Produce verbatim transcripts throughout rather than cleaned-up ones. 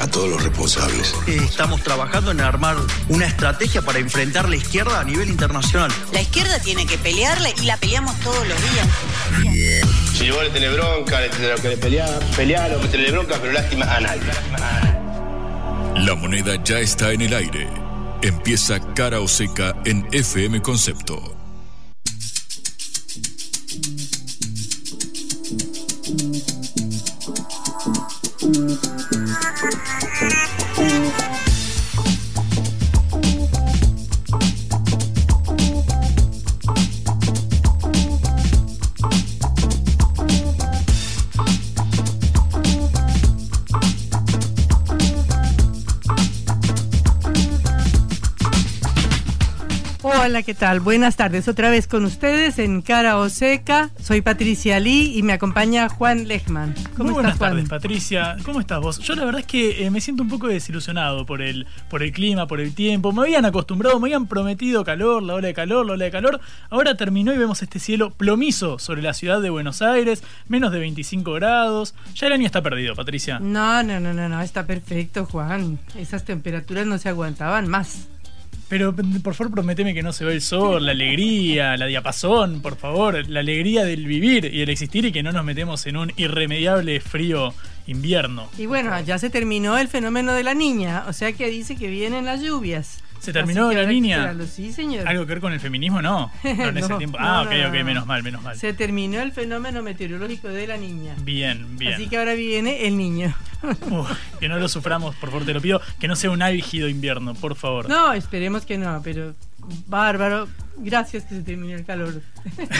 A todos los responsables. Estamos trabajando en armar una estrategia para enfrentar la izquierda a nivel internacional. La izquierda tiene que pelearle y la peleamos todos los días. Si vos le tenés bronca, le tenés que pelear, pelear o meterle bronca, pero lástima a nadie. La moneda ya está en el aire. Empieza Cara o Seca en F M Concepto. Hola, ¿qué tal? Buenas tardes. Otra vez con ustedes en Cara o Seca. Soy Patricia Lee y me acompaña Juan Lechman. ¿Cómo Muy estás, buenas Juan? Buenas tardes, Patricia. ¿Cómo estás vos? Yo la verdad es que eh, me siento un poco desilusionado por el, por el clima, por el tiempo. Me habían acostumbrado, me habían prometido calor, la ola de calor, la ola de calor. Ahora terminó y vemos este cielo plomizo sobre la ciudad de Buenos Aires, menos de veinticinco grados. Ya el año está perdido, Patricia. No, no, no, no, no. Está perfecto, Juan. Esas temperaturas no se aguantaban más. Pero, por favor, prométeme que no se va el sol, la alegría, la diapasón, por favor, la alegría del vivir y del existir y que no nos metemos en un irremediable frío invierno. Y bueno, ya se terminó el fenómeno de la niña, o sea que dice que vienen las lluvias. ¿Se terminó la niña? Sí, señor. ¿Algo que ver con el feminismo? No. no, en ese tiempo. Ah, ok, ok, menos mal, menos mal. Se terminó el fenómeno meteorológico de la niña. Bien, bien. Así que ahora viene el niño. Uf, que no lo suframos, por favor, te lo pido. Que no sea un álgido invierno, por favor. No, esperemos que no, pero... Bárbaro, gracias que se terminó el calor.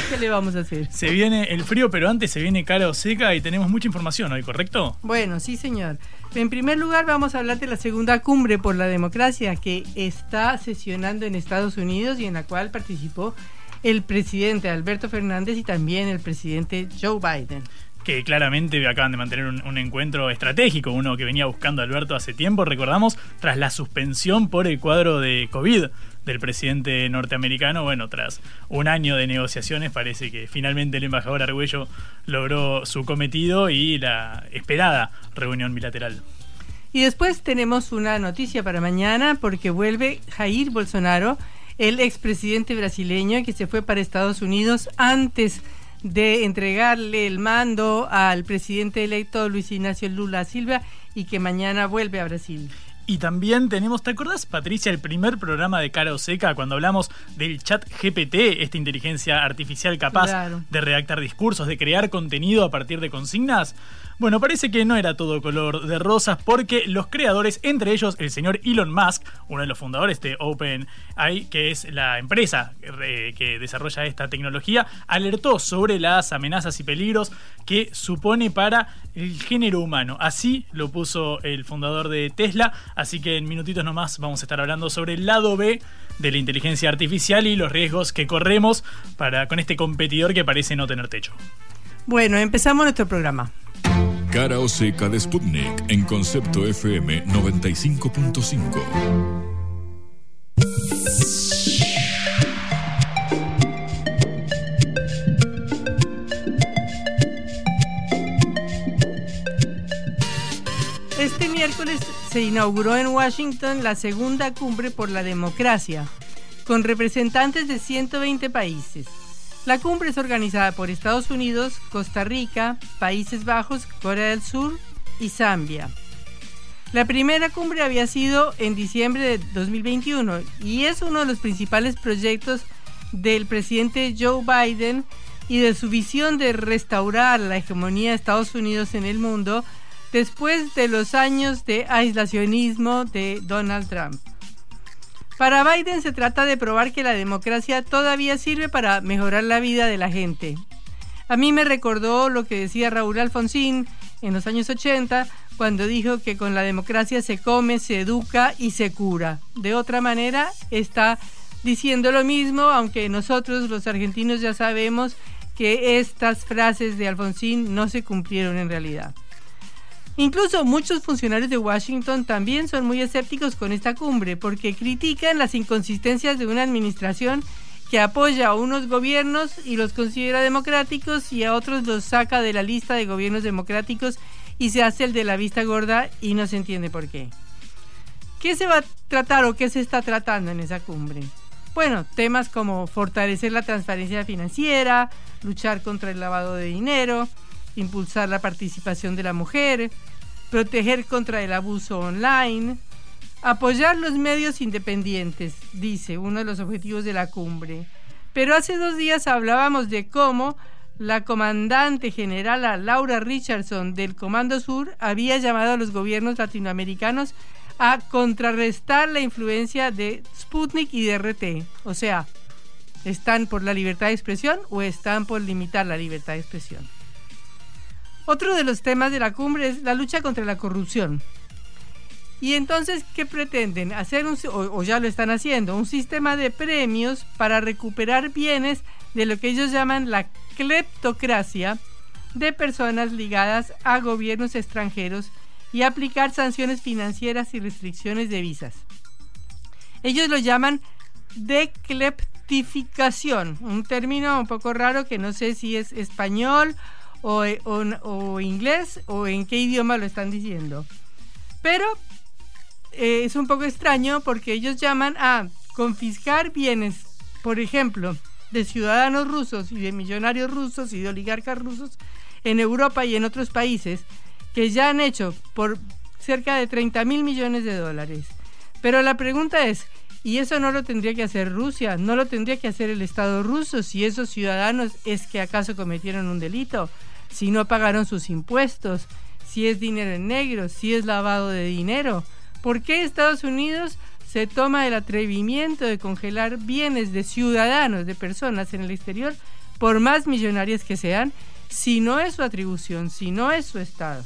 ¿Qué le vamos a hacer? Se viene el frío, pero antes se viene Cara o Seca y tenemos mucha información hoy, ¿correcto? Bueno, sí, señor. En primer lugar, vamos a hablar de la segunda cumbre por la democracia que está sesionando en Estados Unidos y en la cual participó el presidente Alberto Fernández y también el presidente Joe Biden. Que claramente acaban de mantener un, un encuentro estratégico, uno que venía buscando Alberto hace tiempo, recordamos, tras la suspensión por el cuadro de COVID del presidente norteamericano. Bueno, tras un año de negociaciones parece que finalmente el embajador Argüello logró su cometido y la esperada reunión bilateral. Y después tenemos una noticia para mañana porque vuelve Jair Bolsonaro, el expresidente brasileño que se fue para Estados Unidos antes de entregarle el mando al presidente electo Luis Ignacio Lula Silva y que mañana vuelve a Brasil. Y también tenemos, ¿te acordás, Patricia, el primer programa de Cara o Seca cuando hablamos del ChatGPT, esta inteligencia artificial capaz claro. de redactar discursos, de crear contenido a partir de consignas? Bueno, parece que no era todo color de rosas porque los creadores, entre ellos el señor Elon Musk, uno de los fundadores de OpenAI, que es la empresa que desarrolla esta tecnología, alertó sobre las amenazas y peligros que supone para el género humano. Así lo puso el fundador de Tesla, así que en minutitos nomás vamos a estar hablando sobre el lado B de la inteligencia artificial y los riesgos que corremos para, con este competidor que parece no tener techo. Bueno, empezamos nuestro programa. Cara o Seca de Sputnik en Concepto F M noventa y cinco punto cinco. Este miércoles se inauguró en Washington la segunda cumbre por la democracia, con representantes de ciento veinte países. La cumbre es organizada por Estados Unidos, Costa Rica, Países Bajos, Corea del Sur y Zambia. La primera cumbre había sido en diciembre de dos mil veintiuno y es uno de los principales proyectos del presidente Joe Biden y de su visión de restaurar la hegemonía de Estados Unidos en el mundo después de los años de aislacionismo de Donald Trump. Para Biden se trata de probar que la democracia todavía sirve para mejorar la vida de la gente. A mí me recordó lo que decía Raúl Alfonsín en los años ochenta, cuando dijo que con la democracia se come, se educa y se cura. De otra manera, está diciendo lo mismo, aunque nosotros los argentinos ya sabemos que estas frases de Alfonsín no se cumplieron en realidad. Incluso muchos funcionarios de Washington también son muy escépticos con esta cumbre porque critican las inconsistencias de una administración que apoya a unos gobiernos y los considera democráticos y a otros los saca de la lista de gobiernos democráticos y se hace el de la vista gorda y no se entiende por qué. ¿Qué se va a tratar o qué se está tratando en esa cumbre? Bueno, temas como fortalecer la transparencia financiera, luchar contra el lavado de dinero, impulsar la participación de la mujer, proteger contra el abuso online, apoyar los medios independientes, dice uno de los objetivos de la cumbre. Pero hace dos días hablábamos de cómo la comandante general Laura Richardson del Comando Sur había llamado a los gobiernos latinoamericanos a contrarrestar la influencia de Sputnik y de R T. O sea, ¿están por la libertad de expresión o están por limitar la libertad de expresión? Otro de los temas de la cumbre es la lucha contra la corrupción. Y entonces, ¿qué pretenden? Hacer un, o, o ya lo están haciendo, un sistema de premios para recuperar bienes de lo que ellos llaman la cleptocracia de personas ligadas a gobiernos extranjeros y aplicar sanciones financieras y restricciones de visas. Ellos lo llaman decleptificación, un término un poco raro que no sé si es español o, o, o inglés o en qué idioma lo están diciendo. Pero eh, es un poco extraño porque ellos llaman a confiscar bienes, por ejemplo, de ciudadanos rusos y de millonarios rusos y de oligarcas rusos en Europa y en otros países, que ya han hecho por cerca de treinta mil millones de dólares. Pero la pregunta es, ¿y eso no lo tendría que hacer Rusia? ¿No lo tendría que hacer el Estado ruso si esos ciudadanos es que acaso cometieron un delito? Si no pagaron sus impuestos, si es dinero en negro, si es lavado de dinero. ¿Por qué Estados Unidos se toma el atrevimiento de congelar bienes de ciudadanos, de personas en el exterior, por más millonarias que sean, si no es su atribución, si no es su Estado?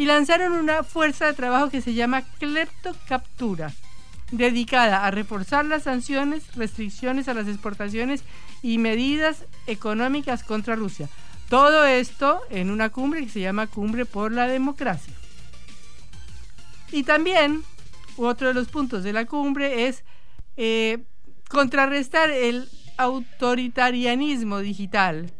Y lanzaron una fuerza de trabajo que se llama Cleptocaptura, dedicada a reforzar las sanciones, restricciones a las exportaciones y medidas económicas contra Rusia. Todo esto en una cumbre que se llama Cumbre por la Democracia. Y también, otro de los puntos de la cumbre es eh, contrarrestar el autoritarianismo digital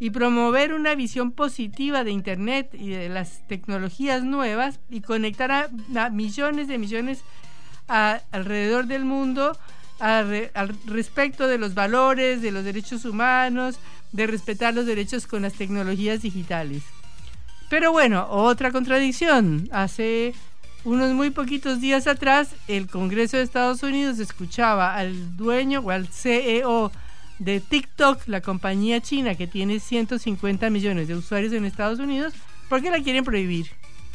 y promover una visión positiva de Internet y de las tecnologías nuevas y conectar a, a millones de millones a, alrededor del mundo a, a, respecto de los valores, de los derechos humanos, de respetar los derechos con las tecnologías digitales. Pero bueno, otra contradicción. Hace unos muy poquitos días atrás, el Congreso de Estados Unidos escuchaba al dueño o al C E O de TikTok, la compañía china que tiene ciento cincuenta millones de usuarios en Estados Unidos, porque la quieren prohibir.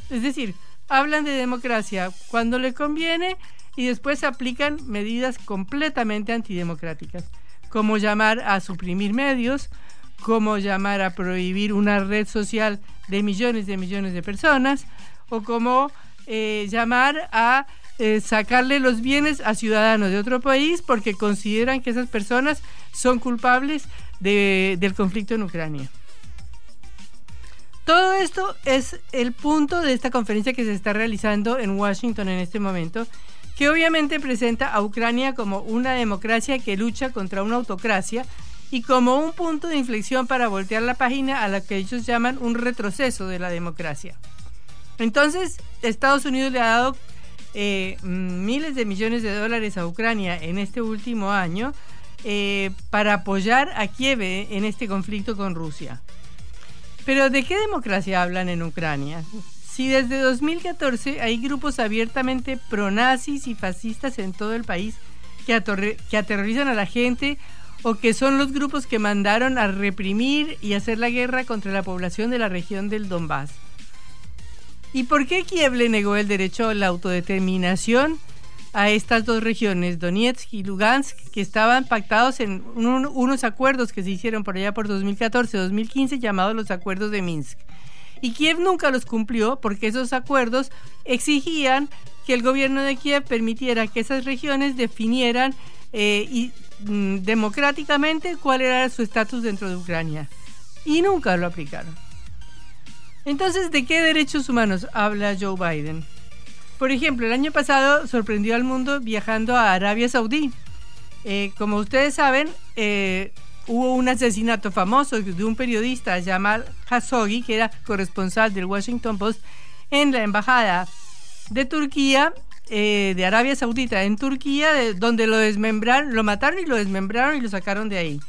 Es decir, hablan de democracia cuando le conviene y después aplican medidas completamente antidemocráticas, como llamar a suprimir medios, como llamar a prohibir una red social de millones de millones de personas, o como eh, llamar a Eh, sacarle los bienes a ciudadanos de otro país porque consideran que esas personas son culpables de, del conflicto en Ucrania. Todo esto es el punto de esta conferencia que se está realizando en Washington en este momento, que obviamente presenta a Ucrania como una democracia que lucha contra una autocracia y como un punto de inflexión para voltear la página a la que ellos llaman un retroceso de la democracia. Entonces, Estados Unidos le ha dado Eh, miles de millones de dólares a Ucrania en este último año eh, para apoyar a Kiev en este conflicto con Rusia. Pero ¿de qué democracia hablan en Ucrania? Si desde dos mil catorce hay grupos abiertamente pronazis y fascistas en todo el país que, atorre- que aterrorizan a la gente o que son los grupos que mandaron a reprimir y hacer la guerra contra la población de la región del Donbass. ¿Y por qué Kiev le negó el derecho a la autodeterminación a estas dos regiones, Donetsk y Lugansk, que estaban pactados en un, unos acuerdos que se hicieron por allá por dos mil catorce dos mil quince llamados los acuerdos de Minsk? Y Kiev nunca los cumplió porque esos acuerdos exigían que el gobierno de Kiev permitiera que esas regiones definieran eh, y mm, democráticamente cuál era su estatus dentro de Ucrania. Y nunca lo aplicaron. Entonces, ¿de qué derechos humanos habla Joe Biden? Por ejemplo, el año pasado sorprendió al mundo viajando a Arabia Saudí. Eh, como ustedes saben, eh, hubo un asesinato famoso de un periodista llamado Khashoggi, que era corresponsal del Washington Post, en la embajada de Turquía, eh, de Arabia Saudita, en Turquía, de, donde lo desmembraron, lo mataron y lo desmembraron y lo sacaron de ahí.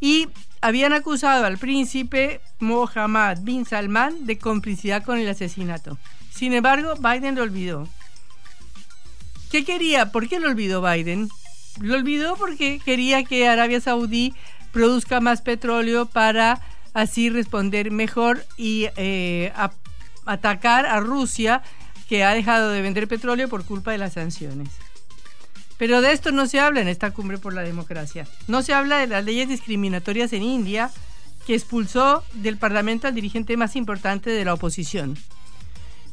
Y habían acusado al príncipe Mohammed bin Salman de complicidad con el asesinato. Sin embargo, Biden lo olvidó. ¿Qué quería? ¿Por qué lo olvidó Biden? Lo olvidó porque quería que Arabia Saudí produzca más petróleo para así responder mejor y eh, a, atacar a Rusia, que ha dejado de vender petróleo por culpa de las sanciones. Pero de esto no se habla en esta cumbre por la democracia. No se habla de las leyes discriminatorias en India, que expulsó del parlamento al dirigente más importante de la oposición.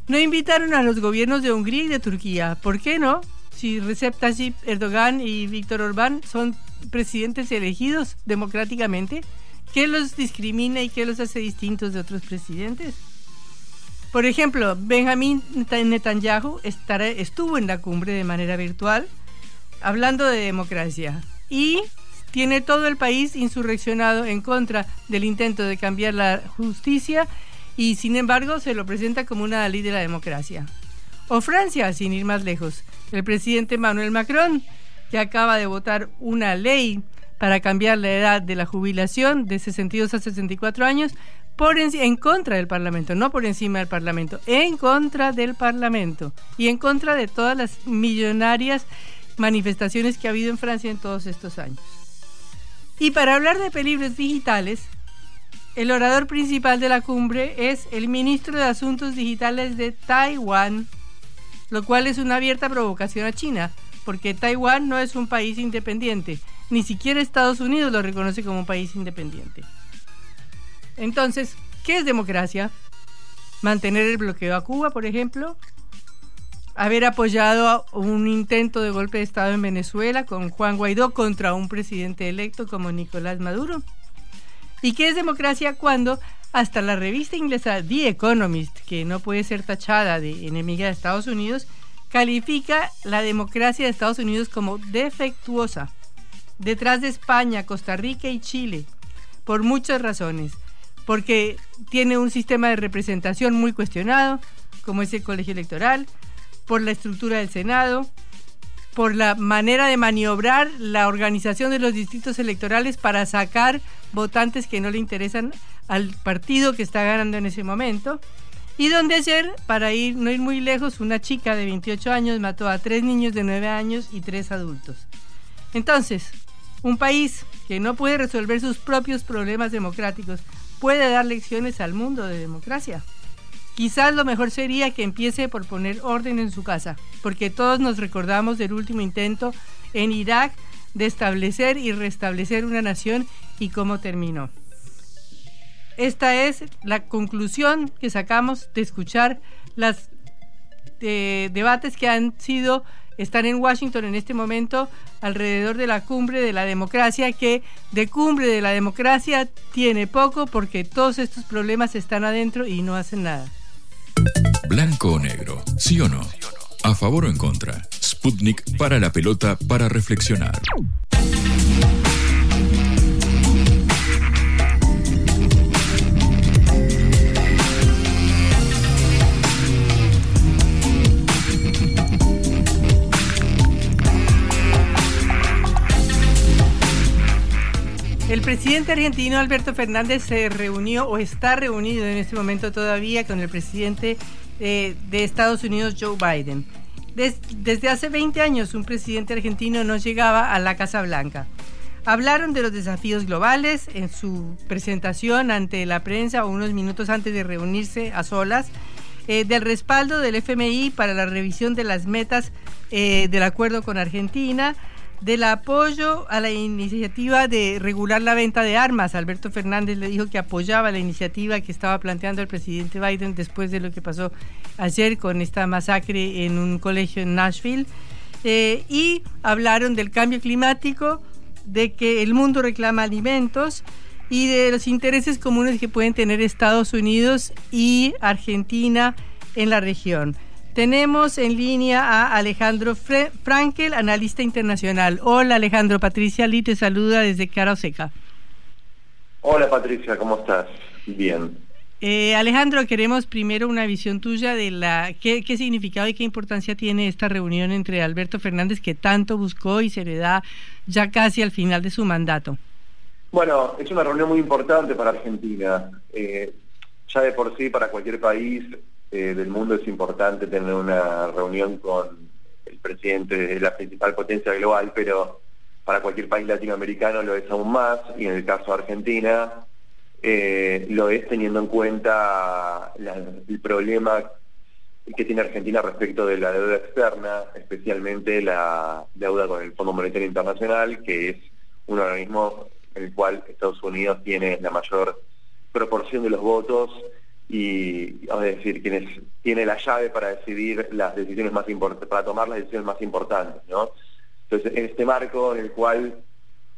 No invitaron a los gobiernos de Hungría y de Turquía. ¿Por qué no? Si Recep Tayyip Erdogan y Víctor Orbán son presidentes elegidos democráticamente, ¿qué los discrimina y qué los hace distintos de otros presidentes? Por ejemplo, Benjamín Netanyahu estará, estuvo en la cumbre de manera virtual hablando de democracia, y tiene todo el país insurreccionado en contra del intento de cambiar la justicia, y sin embargo se lo presenta como una Dalí de la democracia. O Francia, sin ir más lejos, el presidente Emmanuel Macron, que acaba de votar una ley para cambiar la edad de la jubilación de sesenta y dos a sesenta y cuatro años, por en, en contra del Parlamento, no por encima del Parlamento, en contra del Parlamento y en contra de todas las millonarias manifestaciones que ha habido en Francia en todos estos años. Y para hablar de peligros digitales, el orador principal de la cumbre es el ministro de Asuntos Digitales de Taiwán, lo cual es una abierta provocación a China, porque Taiwán no es un país independiente, ni siquiera Estados Unidos lo reconoce como un país independiente. Entonces, ¿qué es democracia? ¿Mantener el bloqueo a Cuba, por ejemplo? Haber apoyado un intento de golpe de Estado en Venezuela con Juan Guaidó contra un presidente electo como Nicolás Maduro. ¿Y qué es democracia cuando hasta la revista inglesa The Economist, que no puede ser tachada de enemiga de Estados Unidos, califica la democracia de Estados Unidos como defectuosa, detrás de España, Costa Rica y Chile, por muchas razones? Porque tiene un sistema de representación muy cuestionado, como es el colegio electoral, por la estructura del Senado, por la manera de maniobrar la organización de los distritos electorales para sacar votantes que no le interesan al partido que está ganando en ese momento, y donde ayer, para ir no ir muy lejos, una chica de veintiocho años mató a tres niños de nueve años y tres adultos. Entonces, un país que no puede resolver sus propios problemas democráticos puede dar lecciones al mundo de democracia. Quizás lo mejor sería que empiece por poner orden en su casa, porque todos nos recordamos del último intento en Irak de establecer y restablecer una nación y cómo terminó. Esta es la conclusión que sacamos de escuchar los eh, debates que han sido, están en Washington en este momento alrededor de la cumbre de la democracia, que de cumbre de la democracia tiene poco porque todos estos problemas están adentro y no hacen nada. Blanco o negro, sí o no, a favor o en contra. Sputnik para la pelota para reflexionar. El presidente argentino Alberto Fernández se reunió o está reunido en este momento todavía con el presidente eh, de Estados Unidos, Joe Biden. Des, desde hace veinte años un presidente argentino no llegaba a la Casa Blanca. Hablaron de los desafíos globales en su presentación ante la prensa unos minutos antes de reunirse a solas, eh, del respaldo del F M I para la revisión de las metas eh, del acuerdo con Argentina, del apoyo a la iniciativa de regular la venta de armas. Alberto Fernández le dijo que apoyaba la iniciativa que estaba planteando el presidente Biden después de lo que pasó ayer con esta masacre en un colegio en Nashville. eh, y hablaron del cambio climático, de que el mundo reclama alimentos y de los intereses comunes que pueden tener Estados Unidos y Argentina en la región. Tenemos en línea a Alejandro Fre- Frankel, analista internacional. Hola Alejandro, Patricia Lee te saluda desde Cara o Seca. Hola Patricia, ¿cómo estás? Bien. Eh, Alejandro, queremos primero una visión tuya de la qué, qué significado y qué importancia tiene esta reunión entre Alberto Fernández, que tanto buscó y se le da ya casi al final de su mandato. Bueno, es una reunión muy importante para Argentina. Eh, ya de por sí, para cualquier país eh, del mundo es importante tener una reunión con el presidente de la principal potencia global, pero para cualquier país latinoamericano lo es aún más, y en el caso de Argentina... Eh, lo es teniendo en cuenta la, el problema que tiene Argentina respecto de la deuda externa, especialmente la deuda con el Fondo Monetario Internacional, que es un organismo en el cual Estados Unidos tiene la mayor proporción de los votos y, vamos a decir, quienes tiene la llave para decidir las decisiones más importantes, para tomar las decisiones más importantes, ¿no? Entonces, en este marco en el cual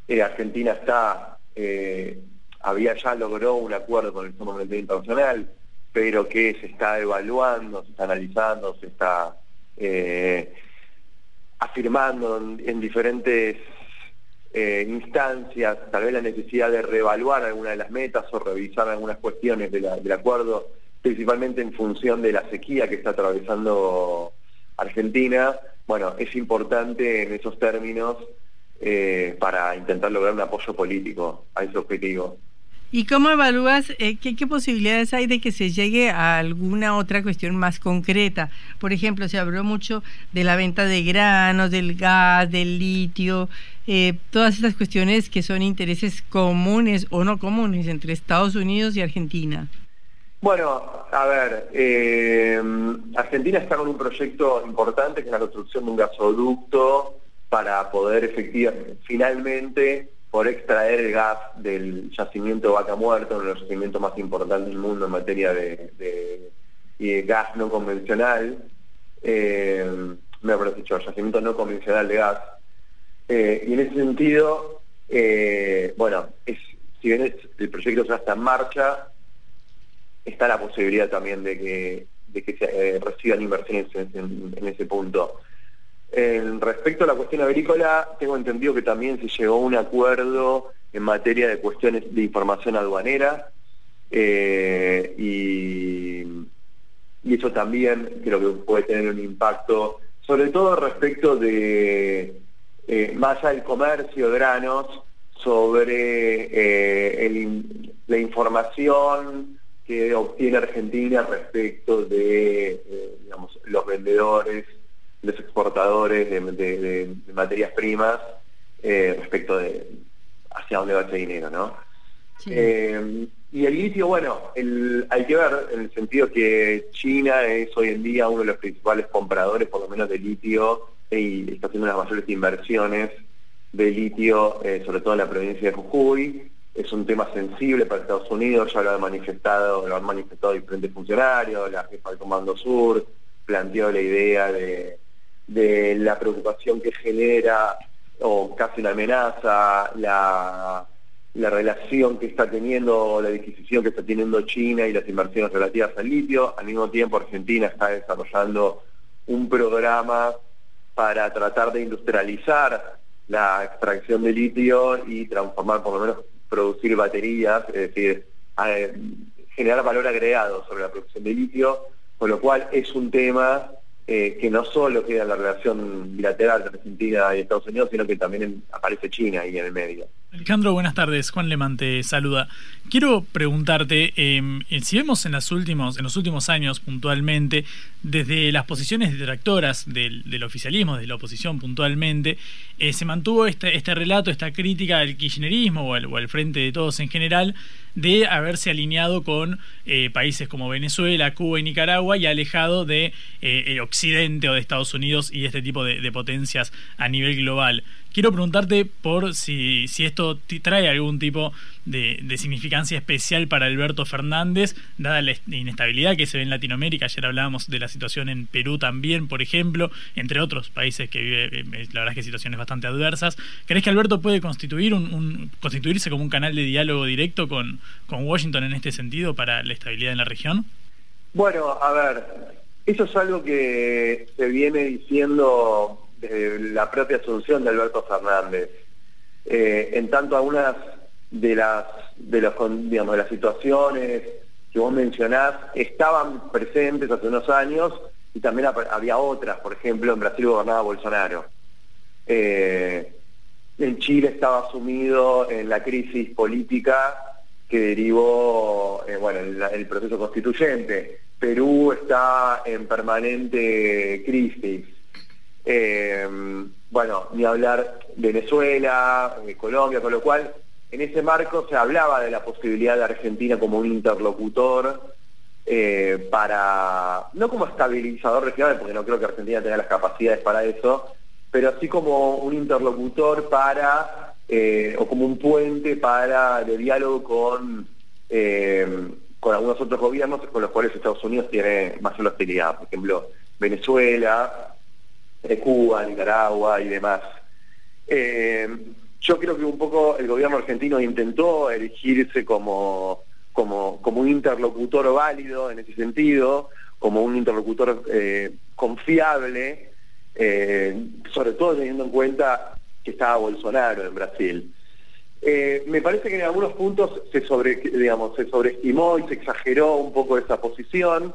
eh, Argentina está eh, había ya logró un acuerdo con el Fondo Monetario Internacional, pero que se está evaluando, se está analizando, se está eh, afirmando en, en diferentes eh, instancias, tal vez la necesidad de reevaluar algunas de las metas o revisar algunas cuestiones de la, del acuerdo, principalmente en función de la sequía que está atravesando Argentina. Bueno, es importante en esos términos eh, para intentar lograr un apoyo político a ese objetivo. ¿Y cómo evalúas eh, qué, qué posibilidades hay de que se llegue a alguna otra cuestión más concreta? Por ejemplo, se habló mucho de la venta de granos, del gas, del litio, eh, todas estas cuestiones que son intereses comunes o no comunes entre Estados Unidos y Argentina. Bueno, a ver, eh, Argentina está con un proyecto importante que es la construcción de un gasoducto para poder efectivamente, finalmente... por extraer el gas del yacimiento Vaca Muerta, uno de los yacimientos más importantes del mundo en materia de, de, de gas no convencional, eh, me habrás dicho, yacimiento no convencional de gas. Eh, y en ese sentido, eh, bueno, es, si bien es, el proyecto ya está en marcha, está la posibilidad también de que, de que se eh, reciban inversiones en, en, en ese punto. En respecto a la cuestión agrícola, tengo entendido que también se llegó a un acuerdo en materia de cuestiones de información aduanera eh, y, y eso también creo que puede tener un impacto, sobre todo respecto de eh, más allá del comercio de granos, sobre eh, el, la información que obtiene Argentina respecto de eh, digamos, los vendedores, los exportadores de, de, de, de materias primas eh, respecto de hacia dónde va ese dinero, ¿no? Sí. Eh, y el litio, bueno, el, hay que ver en el sentido que China es hoy en día uno de los principales compradores, por lo menos de litio, y está haciendo las mayores inversiones de litio, eh, sobre todo en la provincia de Jujuy. Es un tema sensible para Estados Unidos, ya lo han manifestado, lo han manifestado diferentes funcionarios, la jefa del Comando Sur planteó la idea de de la preocupación que genera o casi una amenaza la, la relación que está teniendo, la adquisición que está teniendo China y las inversiones relativas al litio. Al mismo tiempo Argentina está desarrollando un programa para tratar de industrializar la extracción de litio y transformar, por lo menos producir baterías, es decir, a, generar valor agregado sobre la producción de litio, con lo cual es un tema Eh, que no solo queda en la relación bilateral de Argentina y Estados Unidos, sino que también en, aparece China ahí en el medio. Alejandro, buenas tardes. Juan Lechman te saluda. Quiero preguntarte, eh, si vemos en, las últimos, en los últimos años puntualmente, desde las posiciones detractoras del, del oficialismo, desde la oposición puntualmente, eh, se mantuvo este, este relato, esta crítica al kirchnerismo o al, o al Frente de Todos en general, de haberse alineado con eh, países como Venezuela, Cuba y Nicaragua y alejado de eh, el Occidente o de Estados Unidos y este tipo de, de potencias a nivel global. Quiero preguntarte por si, si esto trae algún tipo de, de significancia especial para Alberto Fernández, dada la inestabilidad que se ve en Latinoamérica. Ayer hablábamos de la situación en Perú también, por ejemplo, entre otros países que vive, la verdad es que situaciones bastante adversas. ¿Crees que Alberto puede constituir un, un, constituirse como un canal de diálogo directo con, con Washington en este sentido para la estabilidad en la región? Bueno, a ver, eso es algo que se viene diciendo desde la propia asunción de Alberto Fernández. Eh, en tanto, algunas de las de los digamos de las situaciones que vos mencionás estaban presentes hace unos años y también había otras. Por ejemplo, en Brasil gobernaba Bolsonaro. Eh, en Chile estaba sumido en la crisis política que derivó eh, bueno, el, el proceso constituyente. Perú está en permanente crisis. Eh, bueno, ni hablar de Venezuela, de Colombia, con lo cual en ese marco se hablaba de la posibilidad de Argentina como un interlocutor eh, para, no como estabilizador regional, porque no creo que Argentina tenga las capacidades para eso, pero sí como un interlocutor para, eh, o como un puente para de diálogo con, eh, con algunos otros gobiernos con los cuales Estados Unidos tiene mayor hostilidad, por ejemplo, Venezuela, de Cuba, Nicaragua y demás. Eh, yo creo que un poco el gobierno argentino intentó erigirse como, como, como un interlocutor válido en ese sentido, como un interlocutor eh, confiable, eh, sobre todo teniendo en cuenta que estaba Bolsonaro en Brasil. Eh, me parece que en algunos puntos se, sobre, digamos, se sobreestimó y se exageró un poco esa posición.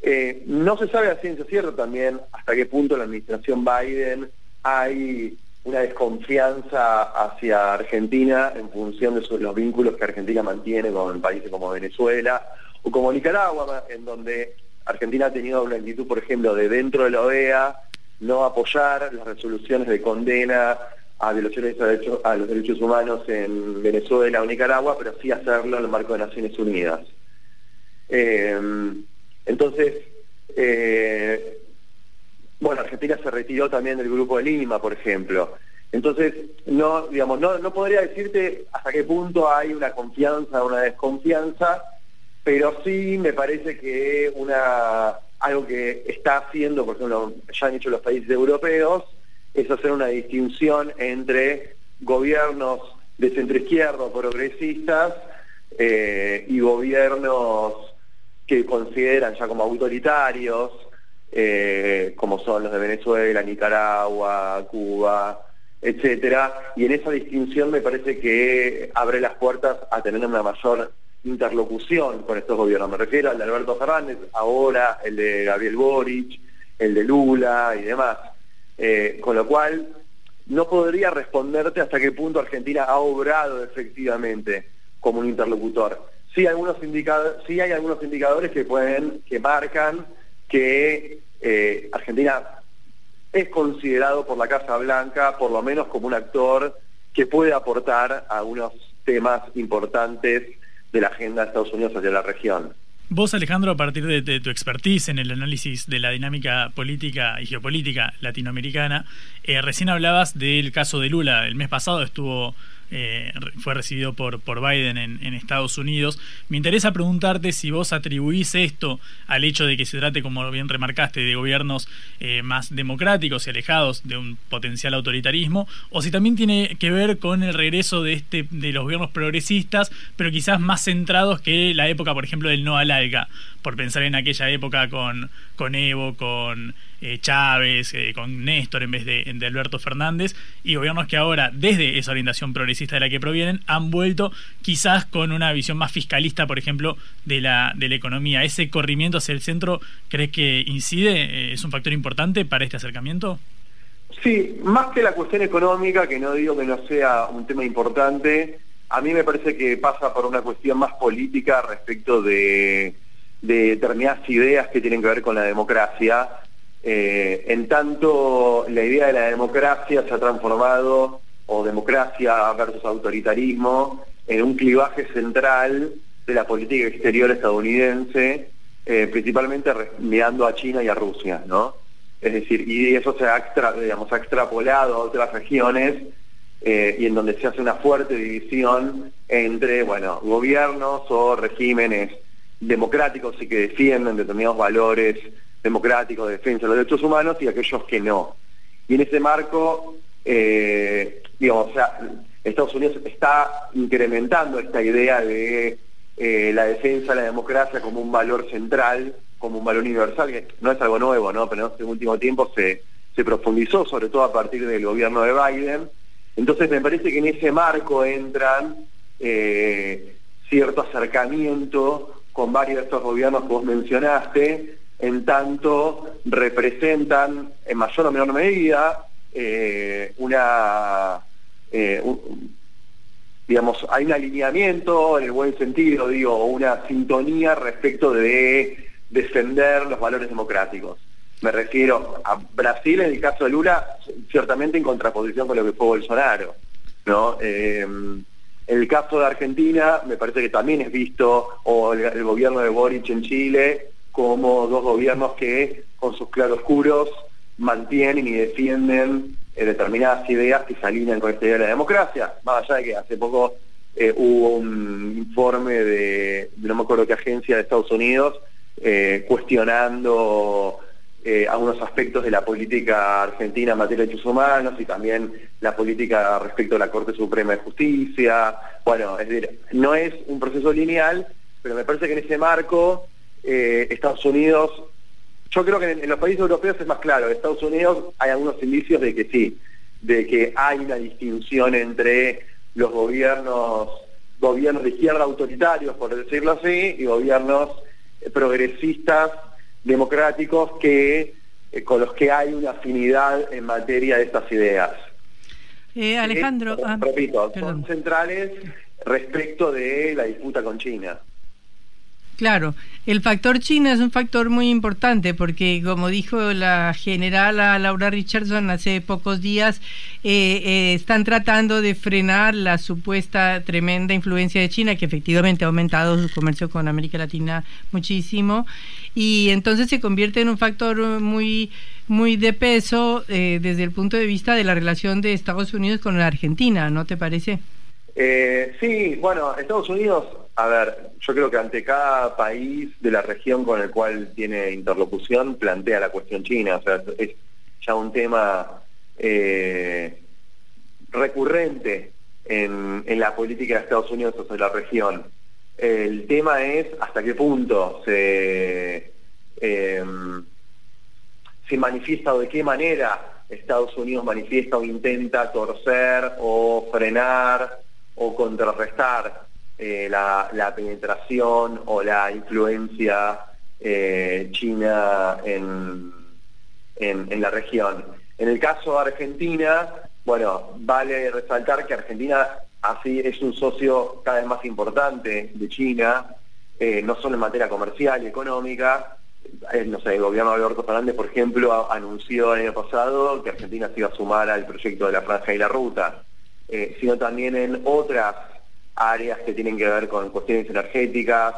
Eh, no se sabe a ciencia cierta también hasta qué punto en la administración Biden hay una desconfianza hacia Argentina en función de su, los vínculos que Argentina mantiene con países como Venezuela o como Nicaragua, en donde Argentina ha tenido una actitud, por ejemplo, de dentro de la O E A, no apoyar las resoluciones de condena a violaciones a los derechos humanos en Venezuela o Nicaragua, pero sí hacerlo en el marco de Naciones Unidas. Eh, Entonces, eh, bueno, Argentina se retiró también del Grupo de Lima, por ejemplo. Entonces, no, digamos, no, no podría decirte hasta qué punto hay una confianza o una desconfianza, pero sí me parece que una algo que está haciendo, por ejemplo, ya han hecho los países europeos, es hacer una distinción entre gobiernos de centroizquierda o progresistas eh, y gobiernos que consideran ya como autoritarios, eh, como son los de Venezuela, Nicaragua, Cuba, etcétera, y en esa distinción me parece que abre las puertas a tener una mayor interlocución con estos gobiernos. Me refiero al de Alberto Fernández, ahora el de Gabriel Boric, el de Lula y demás. Eh, con lo cual, no podría responderte hasta qué punto Argentina ha obrado efectivamente como un interlocutor. Sí, algunos sí hay algunos indicadores que pueden que marcan que eh, Argentina es considerado por la Casa Blanca, por lo menos como un actor que puede aportar a unos temas importantes de la agenda de Estados Unidos hacia la región. Vos, Alejandro, a partir de, de tu expertise en el análisis de la dinámica política y geopolítica latinoamericana, eh, recién hablabas del caso de Lula. El mes pasado estuvo... Eh, fue recibido por, por Biden en, en Estados Unidos. Me interesa preguntarte si vos atribuís esto al hecho de que se trate, como bien remarcaste, de gobiernos eh, más democráticos y alejados de un potencial autoritarismo, o si también tiene que ver con el regreso de este de los gobiernos progresistas, pero quizás más centrados que la época, por ejemplo, del no al ALCA, por pensar en aquella época con, con Evo, con eh, Chávez, eh, con Néstor en vez de, de Alberto Fernández, y gobiernos que ahora, desde esa orientación progresista de la que provienen, han vuelto quizás con una visión más fiscalista, por ejemplo, de la de la economía. ¿Ese corrimiento hacia el centro crees que incide? ¿Es un factor importante para este acercamiento? Sí, más que la cuestión económica, que no digo que no sea un tema importante, a mí me parece que pasa por una cuestión más política respecto de, de determinadas ideas que tienen que ver con la democracia. Eh, en tanto, la idea de la democracia se ha transformado, o democracia versus autoritarismo, en un clivaje central de la política exterior estadounidense, eh, principalmente mirando a China y a Rusia, ¿no? Es decir, y eso se ha, extra, digamos, ha extrapolado a otras regiones, eh, y en donde se hace una fuerte división entre, bueno, gobiernos o regímenes democráticos y que defienden determinados valores democráticos de defensa de los derechos humanos y aquellos que no. Y en ese marco, eh, digamos, o sea, Estados Unidos está incrementando esta idea de eh, la defensa de la democracia como un valor central, como un valor universal, que no es algo nuevo, ¿no? Pero en este último tiempo se, se profundizó, sobre todo a partir del gobierno de Biden. Entonces me parece que en ese marco entran eh, cierto acercamiento con varios de estos gobiernos que vos mencionaste, en tanto representan, en mayor o menor medida, eh, una... Eh, un, digamos, hay un alineamiento, en el buen sentido, digo, una sintonía respecto de defender los valores democráticos. Me refiero a Brasil, en el caso de Lula, ciertamente en contraposición con lo que fue Bolsonaro, ¿no? Eh, el caso de Argentina me parece que también es visto, o el, el gobierno de Boric en Chile, como dos gobiernos que con sus claroscuros mantienen y defienden eh, determinadas ideas que se alinean con esta idea de la democracia, más allá de que hace poco eh, hubo un informe de, no me acuerdo qué agencia de Estados Unidos, Eh, cuestionando eh, algunos aspectos de la política argentina en materia de derechos humanos y también la política respecto a la Corte Suprema de Justicia. Bueno, es decir, no es un proceso lineal, pero me parece que en ese marco eh, Estados Unidos, yo creo que en, en los países europeos es más claro, en Estados Unidos hay algunos indicios de que sí, de que hay una distinción entre los gobiernos, gobiernos de izquierda autoritarios, por decirlo así, y gobiernos progresistas, democráticos, que eh, con los que hay una afinidad en materia de estas ideas. Eh, Alejandro... Eh, ah, repito, perdón. Son centrales respecto de la disputa con China. Claro, el factor China es un factor muy importante porque, como dijo la general Laura Richardson hace pocos días, eh, eh, están tratando de frenar la supuesta tremenda influencia de China, que efectivamente ha aumentado su comercio con América Latina muchísimo, y entonces se convierte en un factor muy muy de peso eh, desde el punto de vista de la relación de Estados Unidos con la Argentina, ¿no te parece? Eh, sí, bueno, Estados Unidos, a ver, yo creo que ante cada país de la región con el cual tiene interlocución plantea la cuestión china, o sea, es ya un tema eh, recurrente en, en la política de Estados Unidos sobre la región. El tema es hasta qué punto se, eh, se manifiesta o de qué manera Estados Unidos manifiesta o intenta torcer o frenar o contrarrestar eh, la, la penetración o la influencia eh, china en, en, en la región. En el caso de Argentina, bueno, vale resaltar que Argentina así es un socio cada vez más importante de China, eh, no solo en materia comercial y económica. Eh, no sé, el gobierno de Alberto Fernández, por ejemplo, a, anunció el año pasado que Argentina se iba a sumar al proyecto de la Franja y la Ruta. Eh, sino también en otras áreas que tienen que ver con cuestiones energéticas,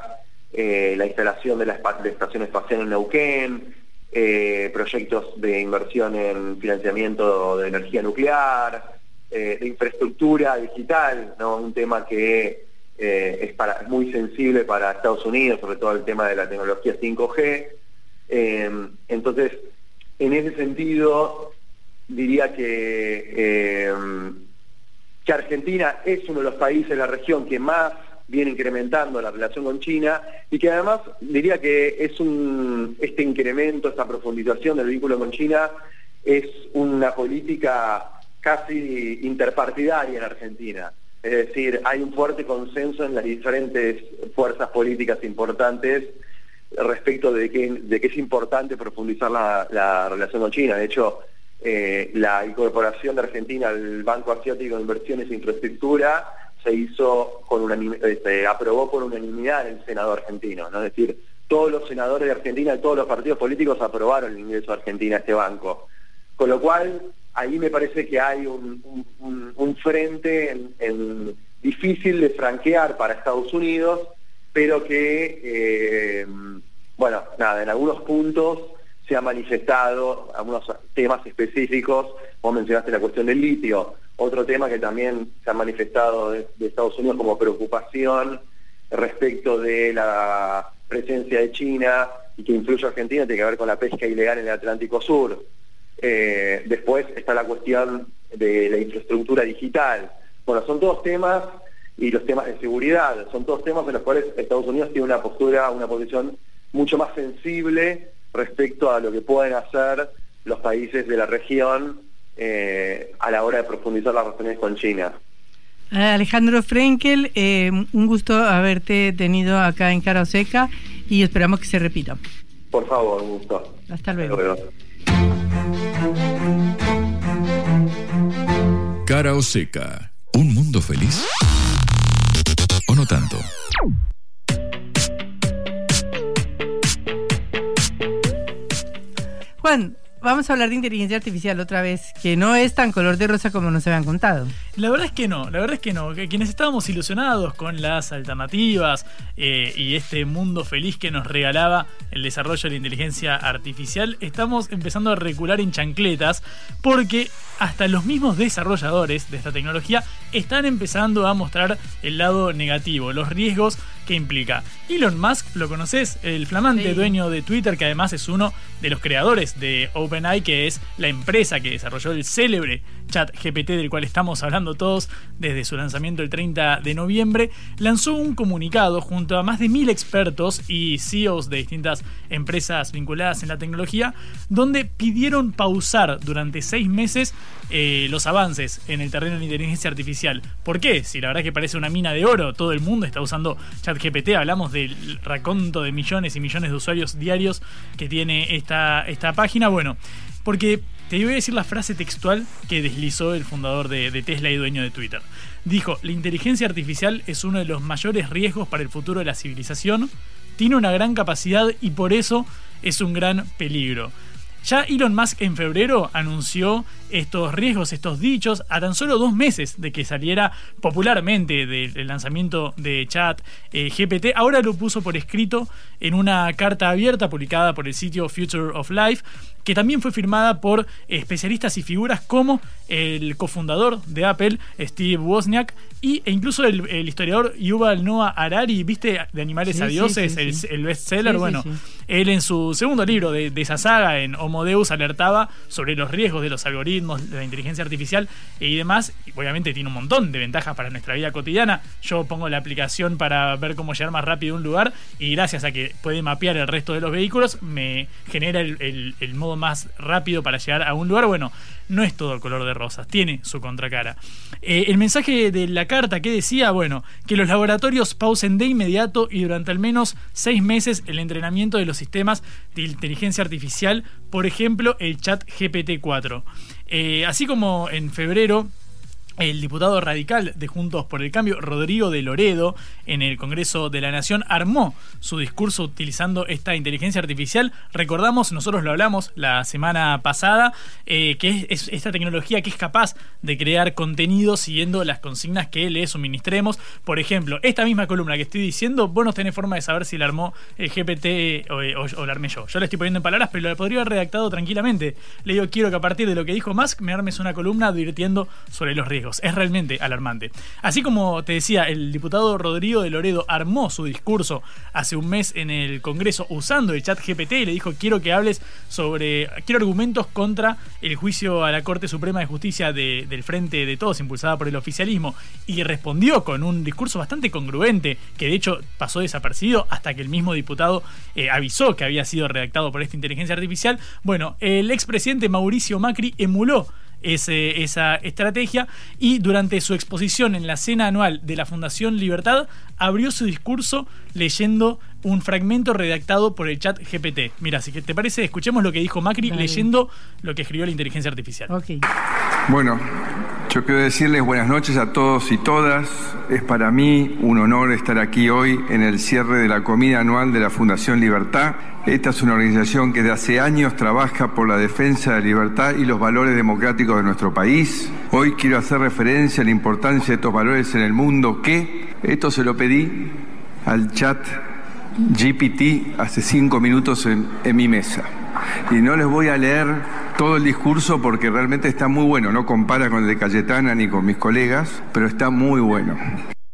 eh, la instalación de la estación espacial en Neuquén, eh, proyectos de inversión en financiamiento de energía nuclear, eh, de infraestructura digital, ¿no? Un tema que eh, es para, muy sensible para Estados Unidos, sobre todo el tema de la tecnología cinco G. Eh, entonces, en ese sentido, diría que... Eh, que Argentina es uno de los países de la región que más viene incrementando la relación con China y que además diría que es un este incremento, esta profundización del vínculo con China es una política casi interpartidaria en Argentina. Es decir, hay un fuerte consenso en las diferentes fuerzas políticas importantes respecto de que, de que es importante profundizar la, la relación con China. De hecho, Eh, la incorporación de Argentina al Banco Asiático de Inversiones e Infraestructura se hizo con unanimidad, se aprobó con unanimidad en el Senado argentino, ¿no? Es decir, todos los senadores de Argentina y todos los partidos políticos aprobaron el ingreso de Argentina a este banco. Con lo cual, ahí me parece que hay un, un, un, un frente en, en difícil de franquear para Estados Unidos, pero que, eh, bueno, nada, en algunos puntos se ha manifestado algunos temas específicos. Vos mencionaste la cuestión del litio, otro tema que también se ha manifestado de, de Estados Unidos como preocupación respecto de la presencia de China y que influye a Argentina, tiene que ver con la pesca ilegal en el Atlántico Sur. Eh, después está la cuestión de la infraestructura digital. Bueno, son todos temas, y los temas de seguridad, son todos temas en los cuales Estados Unidos tiene una postura, una posición mucho más sensible respecto a lo que pueden hacer los países de la región eh, a la hora de profundizar las relaciones con China. Alejandro Frenkel, eh, un gusto haberte tenido acá en Cara o Seca y esperamos que se repita. Por favor, un gusto. Hasta luego. Hasta luego. Cara o Seca, un mundo feliz o no tanto. Juan, vamos a hablar de inteligencia artificial otra vez, que no es tan color de rosa como nos habían contado. La verdad es que no, la verdad es que no. Quienes estábamos ilusionados con las alternativas eh, y este mundo feliz que nos regalaba el desarrollo de la inteligencia artificial, estamos empezando a recular en chancletas porque hasta los mismos desarrolladores de esta tecnología están empezando a mostrar el lado negativo, los riesgos que implica. Elon Musk, ¿lo conoces? El flamante sí. dueño de Twitter, que además es uno de los creadores de OpenAI, que es la empresa que desarrolló el célebre ChatGPT, del cual estamos hablando todos desde su lanzamiento el treinta de noviembre, lanzó un comunicado junto a más de mil expertos y C E Os de distintas empresas vinculadas en la tecnología, donde pidieron pausar durante seis meses Eh, los avances en el terreno de la inteligencia artificial. ¿Por qué? Si la verdad es que parece una mina de oro, todo el mundo está usando ChatGPT, hablamos del raconto de millones y millones de usuarios diarios que tiene esta, esta página. Bueno, porque te voy a decir la frase textual que deslizó el fundador de, de Tesla y dueño de Twitter. Dijo: la inteligencia artificial es uno de los mayores riesgos para el futuro de la civilización, tiene una gran capacidad y por eso es un gran peligro. Ya Elon Musk en febrero anunció estos riesgos, estos dichos, a tan solo dos meses de que saliera popularmente del lanzamiento de Chat eh, G P T. Ahora lo puso por escrito en una carta abierta publicada por el sitio Future of Life, que también fue firmada por especialistas y figuras como el cofundador de Apple, Steve Wozniak, y, e incluso el, el historiador Yuval Noah Harari, ¿viste? De Animales sí, a Dioses, sí, sí, sí. El, el bestseller. Sí, bueno, sí, sí. Él en su segundo libro de, de esa saga, en Homo Deus, alertaba sobre los riesgos de los algoritmos, de la inteligencia artificial y demás. Y obviamente tiene un montón de ventajas para nuestra vida cotidiana. Yo pongo la aplicación para ver cómo llegar más rápido a un lugar y gracias a que puede mapear el resto de los vehículos, me genera el, el, el modo más rápido para llegar a un lugar. Bueno, no es todo color de rosas, tiene su contracara. Eh, el mensaje de la carta que decía, bueno, que los laboratorios pausen de inmediato y durante al menos seis meses el entrenamiento de los sistemas de inteligencia artificial, por ejemplo, el Chat G P T cuatro. Eh, así como en febrero, el diputado radical de Juntos por el Cambio, Rodrigo de Loredo, en el Congreso de la Nación, armó su discurso utilizando esta inteligencia artificial. Recordamos, nosotros lo hablamos la semana pasada, eh, que es, es esta tecnología que es capaz de crear contenido siguiendo las consignas que le suministremos. Por ejemplo, esta misma columna que estoy diciendo, vos no tenés forma de saber si la armó el G P T o, o, o la armé yo. Yo la estoy poniendo en palabras, pero la podría haber redactado tranquilamente. Le digo, quiero que a partir de lo que dijo Musk me armes una columna advirtiendo sobre los riesgos. Es realmente alarmante. Así como te decía, el diputado Rodrigo de Loredo armó su discurso hace un mes en el Congreso usando el Chat G P T y le dijo, quiero que hables sobre, quiero argumentos contra el juicio a la Corte Suprema de Justicia de, del Frente de Todos, impulsada por el oficialismo, y respondió con un discurso bastante congruente, que de hecho pasó desapercibido hasta que el mismo diputado eh, avisó que había sido redactado por esta inteligencia artificial. Bueno, el expresidente Mauricio Macri emuló Ese, esa estrategia y durante su exposición en la cena anual de la Fundación Libertad abrió su discurso leyendo un fragmento redactado por el Chat G P T. Mira, si te parece, escuchemos lo que dijo Macri Dale. leyendo lo que escribió la inteligencia artificial. Okay. Bueno, yo quiero decirles buenas noches a todos y todas. Es para mí un honor estar aquí hoy en el cierre de la comida anual de la Fundación Libertad. Esta es una organización que desde hace años trabaja por la defensa de la libertad y los valores democráticos de nuestro país. Hoy quiero hacer referencia a la importancia de estos valores en el mundo, que esto se lo pedí al Chat G P T hace cinco minutos en, en mi mesa. Y no les voy a leer todo el discurso porque realmente está muy bueno. No compara con el de Cayetana ni con mis colegas, pero está muy bueno.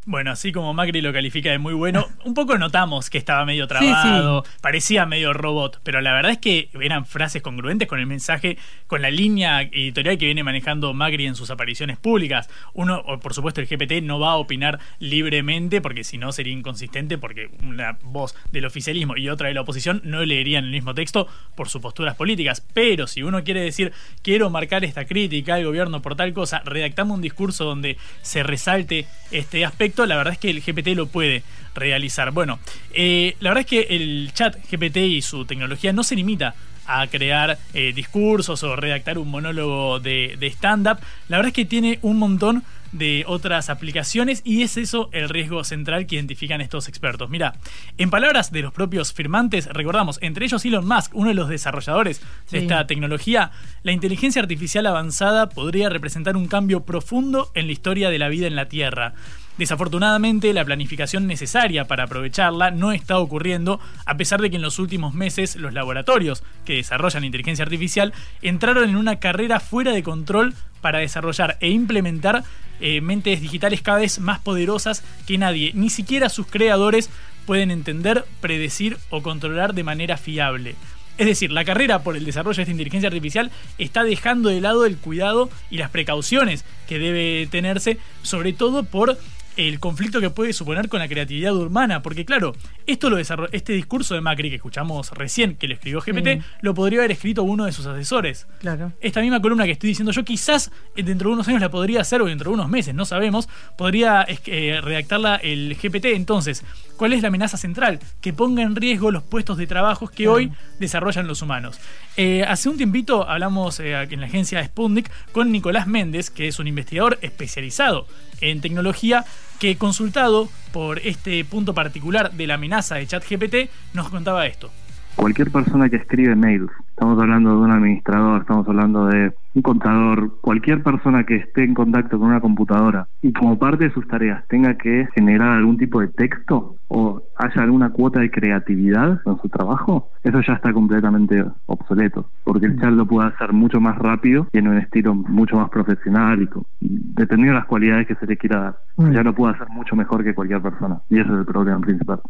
Bueno, así como Macri lo califica de muy bueno, un poco notamos que estaba medio trabado, sí, sí. parecía medio robot, pero la verdad es que eran frases congruentes con el mensaje, con la línea editorial que viene manejando Macri en sus apariciones públicas. Uno, por supuesto, el G P T no va a opinar libremente, porque si no sería inconsistente, porque una voz del oficialismo y otra de la oposición no leerían el mismo texto por sus posturas políticas. Pero si uno quiere decir, quiero marcar esta crítica al gobierno por tal cosa, redactamos un discurso donde se resalte este aspecto, la verdad es que el G P T lo puede realizar. Bueno, eh, la verdad es que el chat G P T y su tecnología no se limita a crear eh, discursos o redactar un monólogo de, de stand-up. La verdad es que tiene un montón de otras aplicaciones y es eso el riesgo central que identifican estos expertos. Mira, en palabras de los propios firmantes, recordamos, entre ellos Elon Musk, uno de los desarrolladores de sí. esta tecnología, la inteligencia artificial avanzada podría representar un cambio profundo en la historia de la vida en la Tierra. Desafortunadamente, la planificación necesaria para aprovecharla no está ocurriendo, a pesar de que en los últimos meses los laboratorios que desarrollan inteligencia artificial entraron en una carrera fuera de control para desarrollar e implementar eh, mentes digitales cada vez más poderosas que nadie, ni siquiera sus creadores, pueden entender, predecir o controlar de manera fiable. Es decir, la carrera por el desarrollo de esta inteligencia artificial está dejando de lado el cuidado y las precauciones que debe tenerse, sobre todo por el conflicto que puede suponer con la creatividad humana, porque claro, esto lo desarroll- este discurso de Macri que escuchamos recién, que lo escribió G P T, mm. lo podría haber escrito uno de sus asesores. Claro. Esta misma columna que estoy diciendo yo, quizás dentro de unos años la podría hacer, o dentro de unos meses, no sabemos, podría eh, redactarla el G P T. Entonces, ¿cuál es la amenaza central? Que ponga en riesgo los puestos de trabajo que mm. hoy desarrollan los humanos. Eh, hace un tiempito hablamos eh, en la agencia Sputnik con Nicolás Méndez, que es un investigador especializado en tecnología, que consultado por este punto particular de la amenaza de ChatGPT, nos contaba esto. Cualquier persona que escribe mails, estamos hablando de un administrador, estamos hablando de un contador, cualquier persona que esté en contacto con una computadora y como parte de sus tareas tenga que generar algún tipo de texto o haya alguna cuota de creatividad en su trabajo, eso ya está completamente obsoleto, porque el chat lo puede hacer mucho más rápido y en un estilo mucho más profesional y, con, y dependiendo de las cualidades que se le quiera dar, mm. ya lo puede hacer mucho mejor que cualquier persona, y ese es el problema principal.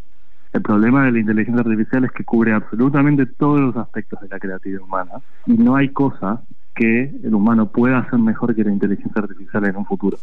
El problema de la inteligencia artificial es que cubre absolutamente todos los aspectos de la creatividad humana y no hay cosa que el humano pueda hacer mejor que la inteligencia artificial en un futuro.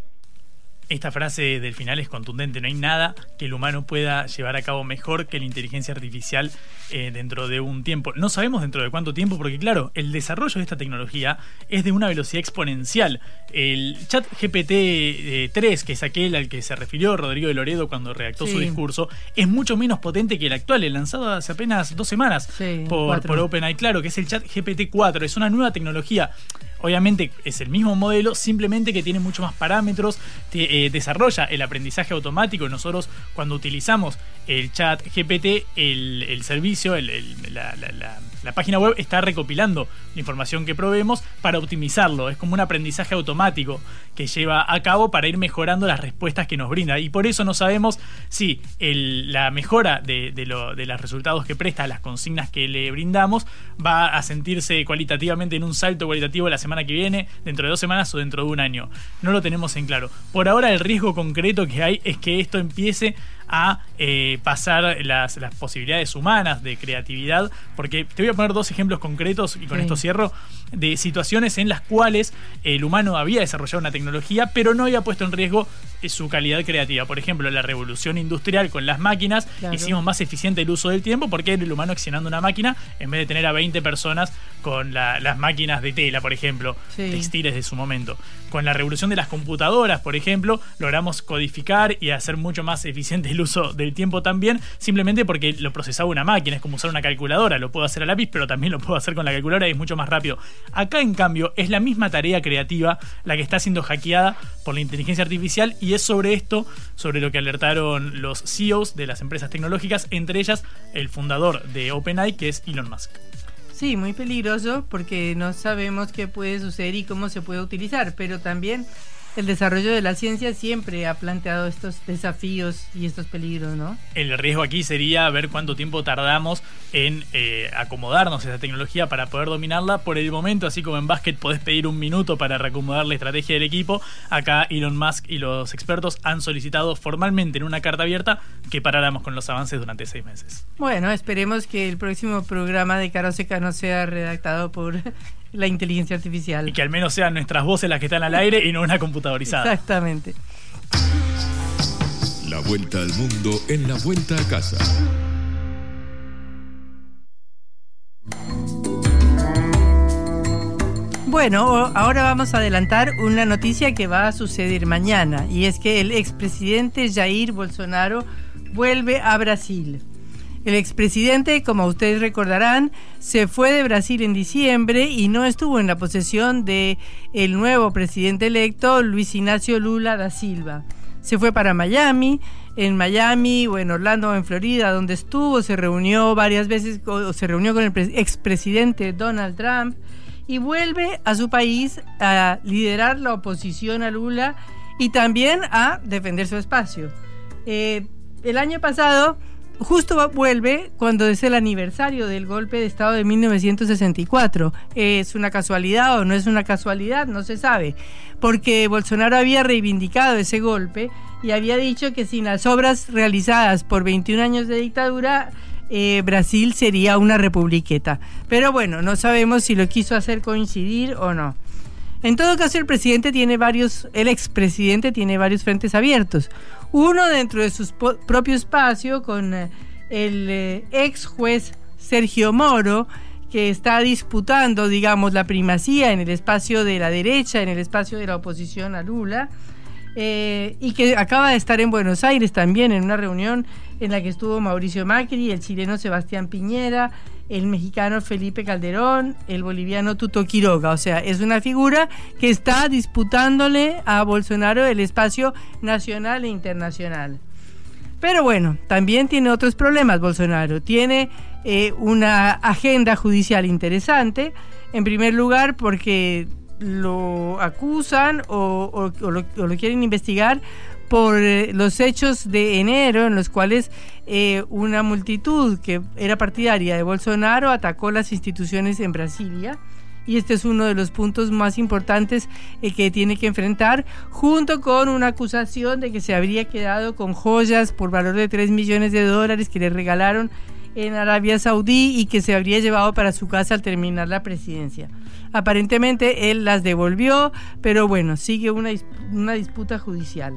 Esta frase del final es contundente, no hay nada que el humano pueda llevar a cabo mejor que la inteligencia artificial eh, dentro de un tiempo. No sabemos dentro de cuánto tiempo, porque claro, el desarrollo de esta tecnología es de una velocidad exponencial. El chat G P T tres, eh, que es aquel al que se refirió Rodrigo de Loredo cuando redactó sí. su discurso, es mucho menos potente que el actual, el lanzado hace apenas dos semanas sí, por, por OpenAI, claro, que es el chat G P T cuatro, es una nueva tecnología. Obviamente es el mismo modelo, simplemente que tiene muchos más parámetros, te, eh, desarrolla el aprendizaje automático. Nosotros cuando utilizamos el chat G P T, el, el servicio, el, el, la, la, la, la página web está recopilando la información que proveemos para optimizarlo. Es como un aprendizaje automático que lleva a cabo para ir mejorando las respuestas que nos brinda. Y por eso no sabemos si el, la mejora de, de, lo, de los resultados que presta, las consignas que le brindamos, va a sentirse cualitativamente en un salto cualitativo la semana que viene, dentro de dos semanas o dentro de un año. No lo tenemos en claro. Por ahora el riesgo concreto que hay es que esto empiece a eh, pasar las, las posibilidades humanas de creatividad, porque te voy a poner dos ejemplos concretos y con sí. esto cierro, de situaciones en las cuales el humano había desarrollado una tecnología pero no había puesto en riesgo su calidad creativa. Por ejemplo, la revolución industrial con las máquinas, claro. hicimos más eficiente el uso del tiempo porque era el humano accionando una máquina en vez de tener a veinte personas con la, las máquinas de tela, por ejemplo, sí. textiles de su momento. Con la revolución de las computadoras, por ejemplo, logramos codificar y hacer mucho más eficiente el uso del tiempo también, simplemente porque lo procesaba una máquina. Es como usar una calculadora, lo puedo hacer a lápiz pero también lo puedo hacer con la calculadora y es mucho más rápido. Acá, en cambio, es la misma tarea creativa la que está siendo hackeada por la inteligencia artificial, y es sobre esto, sobre lo que alertaron los C E Os de las empresas tecnológicas, entre ellas el fundador de OpenAI, que es Elon Musk. Sí, muy peligroso porque no sabemos qué puede suceder y cómo se puede utilizar, pero también el desarrollo de la ciencia siempre ha planteado estos desafíos y estos peligros, ¿no? El riesgo aquí sería ver cuánto tiempo tardamos en eh, acomodarnos a esa tecnología para poder dominarla. Por el momento, así como en básquet podés pedir un minuto para reacomodar la estrategia del equipo, acá Elon Musk y los expertos han solicitado formalmente en una carta abierta que paráramos con los avances durante seis meses. Bueno, esperemos que el próximo programa de Cara o Seca no sea redactado por la inteligencia artificial. Y que al menos sean nuestras voces las que están al aire y no una computadorizada. Exactamente. La vuelta al mundo en la vuelta a casa. Bueno, ahora vamos a adelantar una noticia que va a suceder mañana, y es que el expresidente Jair Bolsonaro vuelve a Brasil. El expresidente, como ustedes recordarán, se fue de Brasil en diciembre y no estuvo en la posesión de el nuevo presidente electo, Luis Ignacio Lula da Silva. Se fue para Miami, en Miami o en Orlando o en Florida, donde estuvo, se reunió varias veces, o se reunió con el pre- expresidente Donald Trump, y vuelve a su país a liderar la oposición a Lula y también a defender su espacio. Eh, el año pasado... Justo vuelve cuando es el aniversario del golpe de Estado de mil novecientos sesenta y cuatro. ¿Es una casualidad o no es una casualidad? No se sabe, porque Bolsonaro había reivindicado ese golpe y había dicho que sin las obras realizadas por veintiún años de dictadura, eh, Brasil sería una republiqueta. Pero bueno, no sabemos si lo quiso hacer coincidir o no. En todo caso, el presidente tiene varios, el expresidente tiene varios frentes abiertos. Uno dentro de su po- propio espacio, con eh, el eh, ex juez Sergio Moro, que está disputando, digamos, la primacía en el espacio de la derecha, en el espacio de la oposición a Lula, eh, y que acaba de estar en Buenos Aires también, en una reunión en la que estuvo Mauricio Macri, el chileno Sebastián Piñera, el mexicano Felipe Calderón, el boliviano Tuto Quiroga. O sea, es una figura que está disputándole a Bolsonaro el espacio nacional e internacional. Pero bueno, también tiene otros problemas Bolsonaro. Tiene eh, una agenda judicial interesante, en primer lugar porque lo acusan o, o, o, lo, o lo quieren investigar por los hechos de enero, en los cuales eh, una multitud que era partidaria de Bolsonaro atacó las instituciones en Brasilia, y este es uno de los puntos más importantes eh, que tiene que enfrentar, junto con una acusación de que se habría quedado con joyas por valor de tres millones de dólares que le regalaron en Arabia Saudí y que se habría llevado para su casa al terminar la presidencia. Aparentemente él las devolvió, pero bueno, sigue una, una disputa judicial.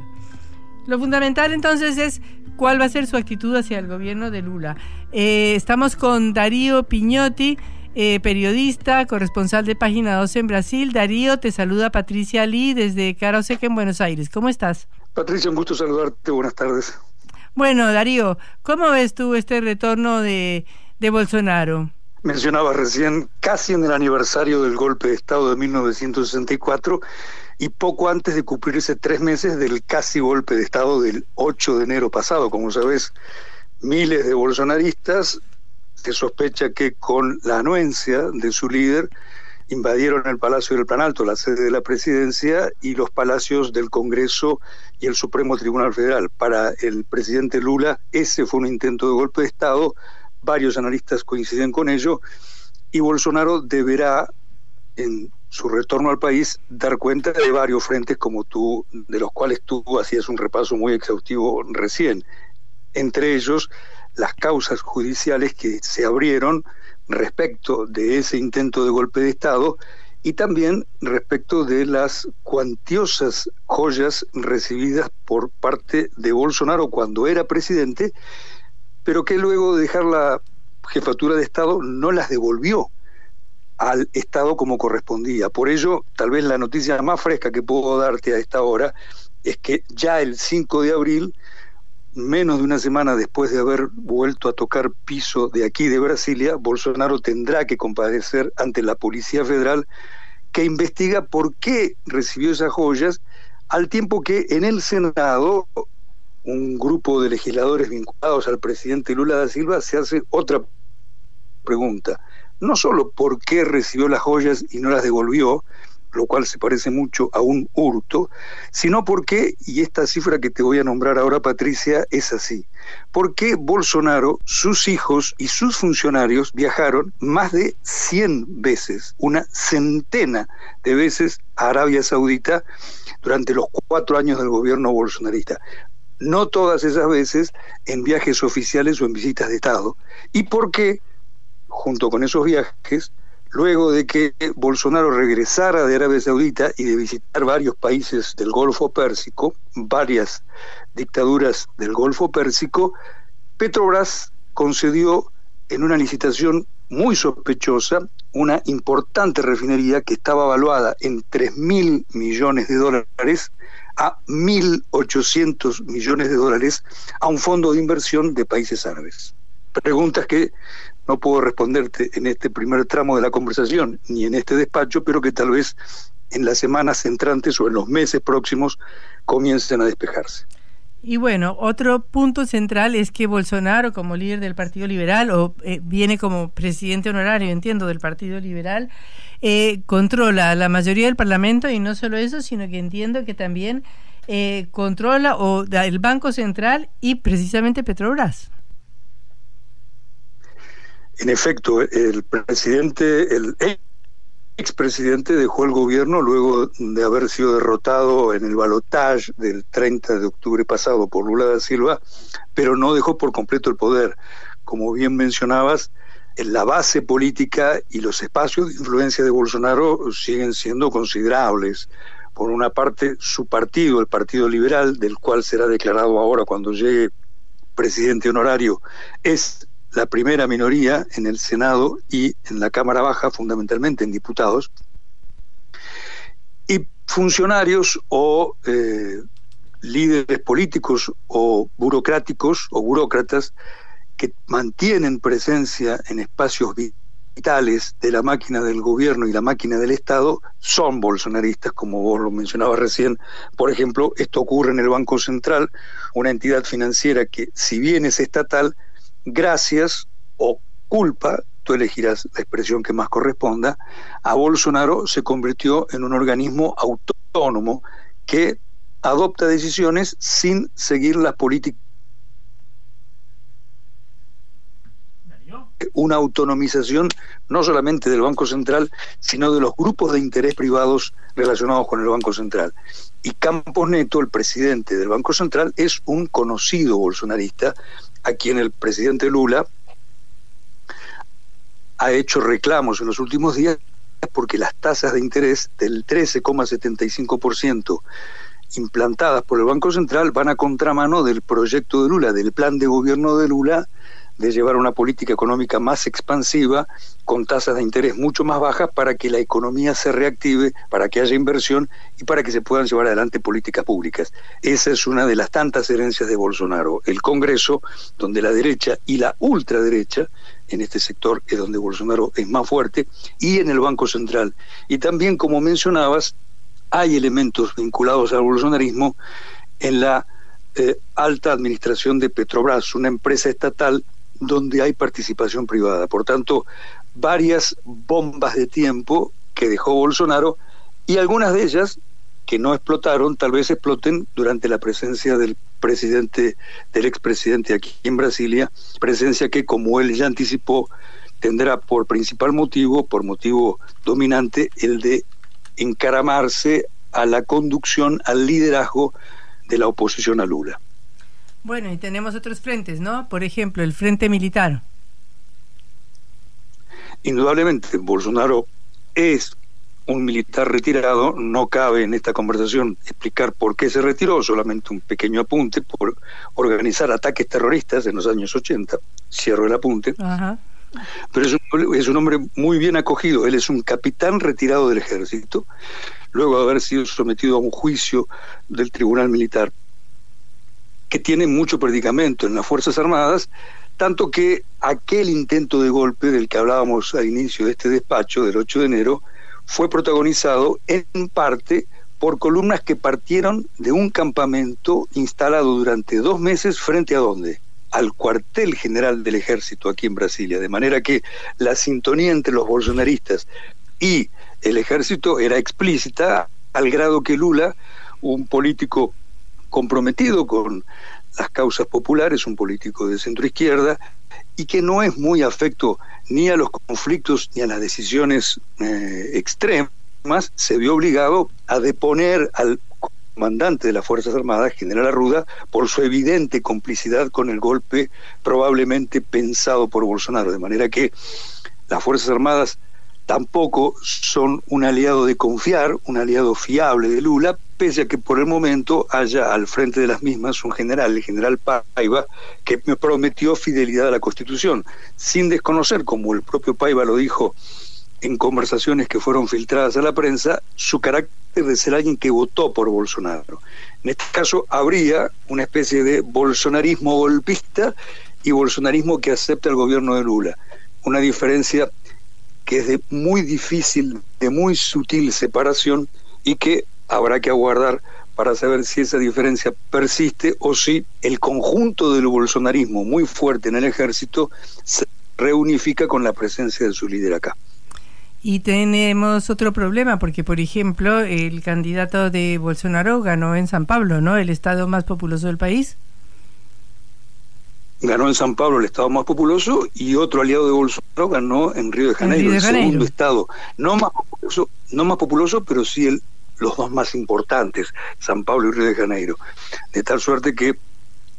Lo fundamental entonces es cuál va a ser su actitud hacia el gobierno de Lula. Eh, estamos con Darío Pignotti, eh, periodista, corresponsal de Página doce en Brasil. Darío, te saluda Patricia Lee desde Cara o Seca en Buenos Aires. ¿Cómo estás? Patricia, un gusto saludarte. Buenas tardes. Bueno, Darío, ¿cómo ves tú este retorno de, de Bolsonaro? Mencionabas recién, casi en el aniversario del golpe de Estado de mil novecientos sesenta y cuatro, y poco antes de cumplirse tres meses del casi golpe de Estado del ocho de enero pasado. Como sabes, miles de bolsonaristas, se sospecha que con la anuencia de su líder, invadieron el Palacio del Planalto, la sede de la presidencia, y los palacios del Congreso y el Supremo Tribunal Federal. Para el presidente Lula, ese fue un intento de golpe de Estado, varios analistas coinciden con ello, y Bolsonaro deberá, en su retorno al país, dar cuenta de varios frentes como tú, de los cuales tú hacías un repaso muy exhaustivo recién. Entre ellos, las causas judiciales que se abrieron respecto de ese intento de golpe de Estado y también respecto de las cuantiosas joyas recibidas por parte de Bolsonaro cuando era presidente, pero que luego de dejar la jefatura de Estado no las devolvió al Estado como correspondía. Por ello, tal vez la noticia más fresca que puedo darte a esta hora es que ya el cinco de abril, menos de una semana después de haber vuelto a tocar piso de aquí de Brasilia, Bolsonaro tendrá que comparecer ante la Policía Federal, que investiga por qué recibió esas joyas, al tiempo que en el Senado un grupo de legisladores vinculados al presidente Lula da Silva se hace otra pregunta. No solo por qué recibió las joyas y no las devolvió, lo cual se parece mucho a un hurto, sino porque, y esta cifra que te voy a nombrar ahora, Patricia, es así, porque Bolsonaro, sus hijos y sus funcionarios viajaron más de cien veces, una centena de veces a Arabia Saudita durante los cuatro años del gobierno bolsonarista. No todas esas veces en viajes oficiales o en visitas de Estado. ¿Y por qué, junto con esos viajes, luego de que Bolsonaro regresara de Arabia Saudita y de visitar varios países del Golfo Pérsico, varias dictaduras del Golfo Pérsico, Petrobras concedió en una licitación muy sospechosa una importante refinería que estaba evaluada en tres mil millones de dólares a mil ochocientos millones de dólares a un fondo de inversión de países árabes? Preguntas que no puedo responderte en este primer tramo de la conversación ni en este despacho, pero que tal vez en las semanas entrantes o en los meses próximos comiencen a despejarse. Y bueno, otro punto central es que Bolsonaro, como líder del Partido Liberal, o eh, viene como presidente honorario, entiendo, del Partido Liberal, eh, controla la mayoría del Parlamento, y no solo eso, sino que entiendo que también eh, controla o da el Banco Central y precisamente Petrobras. En efecto, el presidente, el expresidente dejó el gobierno luego de haber sido derrotado en el balotaje del treinta de octubre pasado por Lula da Silva, pero no dejó por completo el poder. Como bien mencionabas, la base política y los espacios de influencia de Bolsonaro siguen siendo considerables. Por una parte, su partido, el Partido Liberal, del cual será declarado ahora cuando llegue presidente honorario, es la primera minoría en el Senado y en la Cámara Baja, fundamentalmente en diputados, y funcionarios o eh, líderes políticos o burocráticos o burócratas que mantienen presencia en espacios vitales de la máquina del gobierno y la máquina del Estado son bolsonaristas, como vos lo mencionabas recién. Por ejemplo, esto ocurre en el Banco Central, una entidad financiera que, si bien es estatal, gracias o culpa, tú elegirás la expresión que más corresponda, a Bolsonaro se convirtió en un organismo autónomo que adopta decisiones sin seguir las políticas. Una autonomización no solamente del Banco Central, sino de los grupos de interés privados relacionados con el Banco Central. Y Campos Neto, el presidente del Banco Central, es un conocido bolsonarista, a quien el presidente Lula ha hecho reclamos en los últimos días porque las tasas de interés del trece coma setenta y cinco por ciento implantadas por el Banco Central van a contramano del proyecto de Lula, del plan de gobierno de Lula, de llevar una política económica más expansiva con tasas de interés mucho más bajas para que la economía se reactive, para que haya inversión y para que se puedan llevar adelante políticas públicas. Esa es una de las tantas herencias de Bolsonaro. El Congreso, donde la derecha y la ultraderecha, en este sector es donde Bolsonaro es más fuerte, y en el Banco Central. Y también, como mencionabas, hay elementos vinculados al bolsonarismo en la eh, alta administración de Petrobras, una empresa estatal donde hay participación privada. Por tanto, varias bombas de tiempo que dejó Bolsonaro, y algunas de ellas que no explotaron, tal vez exploten durante la presencia del presidente, del expresidente aquí en Brasilia, presencia que, como él ya anticipó, tendrá por principal motivo, por motivo dominante, el de encaramarse a la conducción, al liderazgo de la oposición a Lula. Bueno, y tenemos otros frentes, ¿no? Por ejemplo, el frente militar. Indudablemente, Bolsonaro es un militar retirado. No cabe en esta conversación explicar por qué se retiró, solamente un pequeño apunte: por organizar ataques terroristas en los años ochenta. Cierro el apunte. Ajá. Pero es un, es un hombre muy bien acogido. Él es un capitán retirado del ejército, luego de haber sido sometido a un juicio del tribunal militar, que tiene mucho predicamento en las Fuerzas Armadas, tanto que aquel intento de golpe del que hablábamos al inicio de este despacho del ocho de enero fue protagonizado en parte por columnas que partieron de un campamento instalado durante dos meses frente a ¿dónde? Al cuartel general del ejército aquí en Brasilia, de manera que la sintonía entre los bolsonaristas y el ejército era explícita, al grado que Lula, un político comprometido con las causas populares, un político de centroizquierda, y que no es muy afecto ni a los conflictos ni a las decisiones eh, extremas, se vio obligado a deponer al comandante de las Fuerzas Armadas, general Arruda, por su evidente complicidad con el golpe probablemente pensado por Bolsonaro. De manera que las Fuerzas Armadas tampoco son un aliado de confiar, un aliado fiable de Lula, pese a que por el momento haya al frente de las mismas un general, el general Paiva, que me prometió fidelidad a la Constitución, sin desconocer, como el propio Paiva lo dijo en conversaciones que fueron filtradas a la prensa, su carácter de ser alguien que votó por Bolsonaro. En este caso habría una especie de bolsonarismo golpista y bolsonarismo que acepta el gobierno de Lula. Una diferencia que es de muy difícil, de muy sutil separación, y que habrá que aguardar para saber si esa diferencia persiste o si el conjunto del bolsonarismo muy fuerte en el ejército se reunifica con la presencia de su líder acá. Y tenemos otro problema, porque por ejemplo el candidato de Bolsonaro ganó en San Pablo, ¿no? El estado más populoso del país. Ganó en San Pablo, el estado más populoso, y otro aliado de Bolsonaro ganó en Río de Janeiro, Río de Janeiro. el segundo estado. No más populoso, no más populoso, pero sí el los dos más importantes, San Pablo y Río de Janeiro, de tal suerte que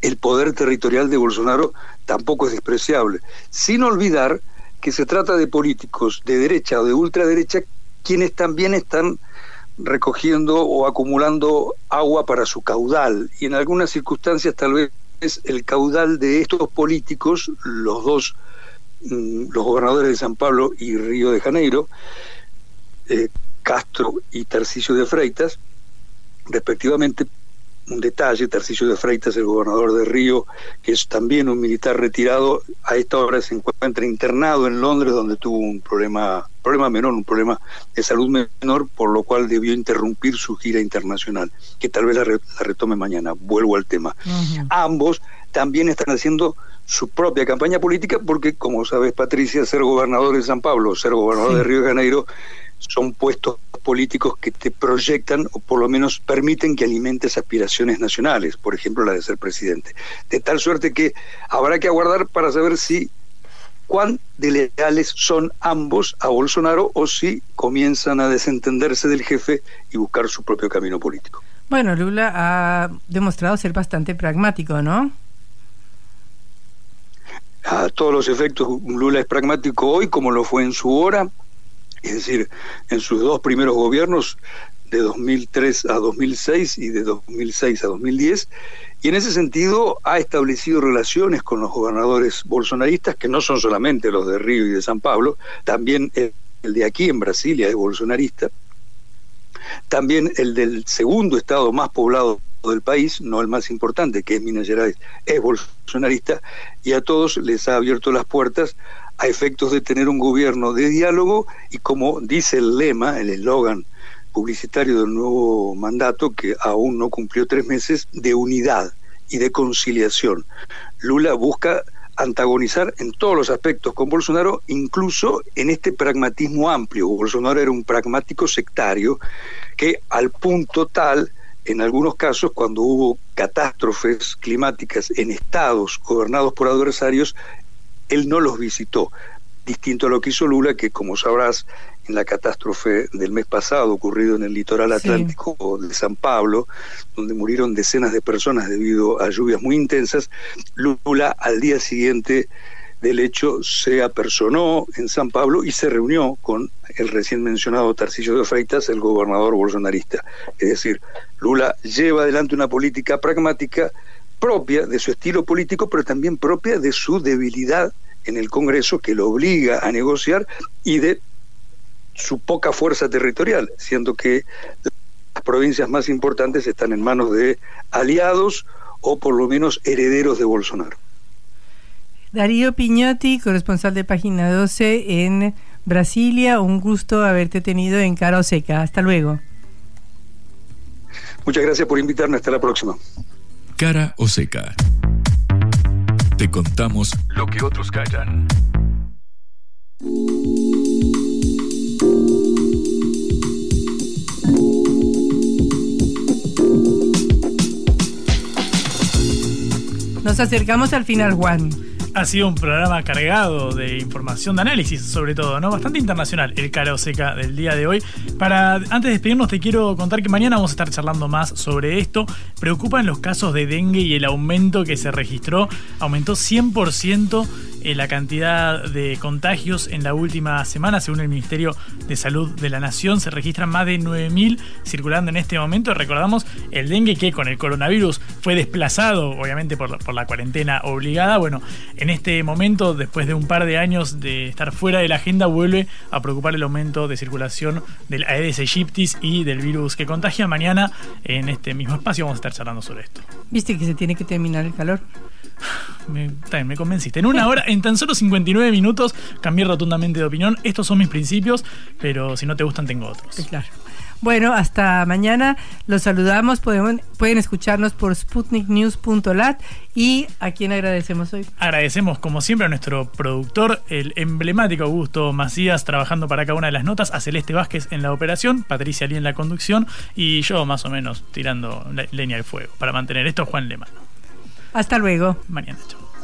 el poder territorial de Bolsonaro tampoco es despreciable, sin olvidar que se trata de políticos de derecha o de ultraderecha quienes también están recogiendo o acumulando agua para su caudal, y en algunas circunstancias tal vez el caudal de estos políticos, los dos, los gobernadores de San Pablo y Río de Janeiro, eh, Castro y Tarcicio de Freitas, respectivamente. Un detalle: Tarcicio de Freitas, el gobernador de Río, que es también un militar retirado, a esta hora se encuentra internado en Londres, donde tuvo un problema, problema menor, un problema de salud menor, por lo cual debió interrumpir su gira internacional, que tal vez la, re, la retome mañana. Vuelvo al tema. Uh-huh. Ambos también están haciendo su propia campaña política, porque, como sabes, Patricia, ser gobernador de San Pablo, ser gobernador sí. de Río de Janeiro, son puestos políticos que te proyectan, o por lo menos permiten que alimentes aspiraciones nacionales, por ejemplo la de ser presidente. De tal suerte que habrá que aguardar para saber si cuán de leales son ambos a Bolsonaro, o si comienzan a desentenderse del jefe y buscar su propio camino político. Bueno, Lula ha demostrado ser bastante pragmático, ¿no? A todos los efectos, Lula es pragmático hoy como lo fue en su hora. Es decir, en sus dos primeros gobiernos, de dos mil tres a dos mil seis y de dos mil seis a dos mil diez, y en ese sentido ha establecido relaciones con los gobernadores bolsonaristas, que no son solamente los de Río y de San Pablo, también el, el de aquí en Brasilia es bolsonarista, también el del segundo estado más poblado del país, no el más importante, que es Minas Gerais, es bolsonarista, y a todos les ha abierto las puertas a efectos de tener un gobierno de diálogo, y como dice el lema, el eslogan publicitario del nuevo mandato, que aún no cumplió tres meses, de unidad y de conciliación. Lula busca antagonizar en todos los aspectos con Bolsonaro, incluso en este pragmatismo amplio. Bolsonaro era un pragmático sectario que, al punto tal, en algunos casos, cuando hubo catástrofes climáticas en estados gobernados por adversarios, él no los visitó, distinto a lo que hizo Lula, que, como sabrás, en la catástrofe del mes pasado ocurrido en el litoral atlántico sí. de San Pablo, donde murieron decenas de personas debido a lluvias muy intensas, Lula al día siguiente del hecho se apersonó en San Pablo y se reunió con el recién mencionado Tarcicio de Freitas, el gobernador bolsonarista. Es decir, Lula lleva adelante una política pragmática propia de su estilo político, pero también propia de su debilidad en el Congreso, que lo obliga a negociar, y de su poca fuerza territorial, siendo que las provincias más importantes están en manos de aliados o por lo menos herederos de Bolsonaro. Darío Pignotti, corresponsal de Página doce en Brasilia, un gusto haberte tenido en Cara o Seca. Hasta luego. Muchas gracias por invitarme. Hasta la próxima. Cara o Seca. Te contamos lo que otros callan. Nos acercamos al final, Juan. Ha sido un programa cargado de información, de análisis sobre todo, ¿no? Bastante internacional el Cara o Seca del día de hoy. Para, antes de despedirnos, te quiero contar que mañana vamos a estar charlando más sobre esto. Preocupan los casos de dengue y el aumento que se registró. Aumentó cien por ciento la cantidad de contagios en la última semana. Según el Ministerio de Salud de la Nación, se registran más de nueve mil circulando en este momento. Recordamos el dengue, que con el coronavirus fue desplazado, obviamente, por la, por la cuarentena obligada. Bueno, en este momento, después de un par de años de estar fuera de la agenda, vuelve a preocupar el aumento de circulación del Aedes aegyptis y del virus que contagia. Mañana, en este mismo espacio, vamos a estar charlando sobre esto. ¿Viste que se tiene que terminar el calor? Me, también me convenciste. En una hora, en tan solo cincuenta y nueve minutos, cambié rotundamente de opinión. Estos son mis principios, pero si no te gustan, tengo otros. Claro. Bueno, hasta mañana. Los saludamos. Pueden, pueden escucharnos por sputnik news punto lat. ¿Y a quién agradecemos hoy? Agradecemos, como siempre, a nuestro productor, el emblemático Augusto Macías, trabajando para cada una de las notas, a Celeste Vázquez en la operación, Patricia Lee en la conducción, y yo, más o menos, tirando le- leña al fuego para mantener esto, Juan Lechman. Hasta luego. Mañana, chao.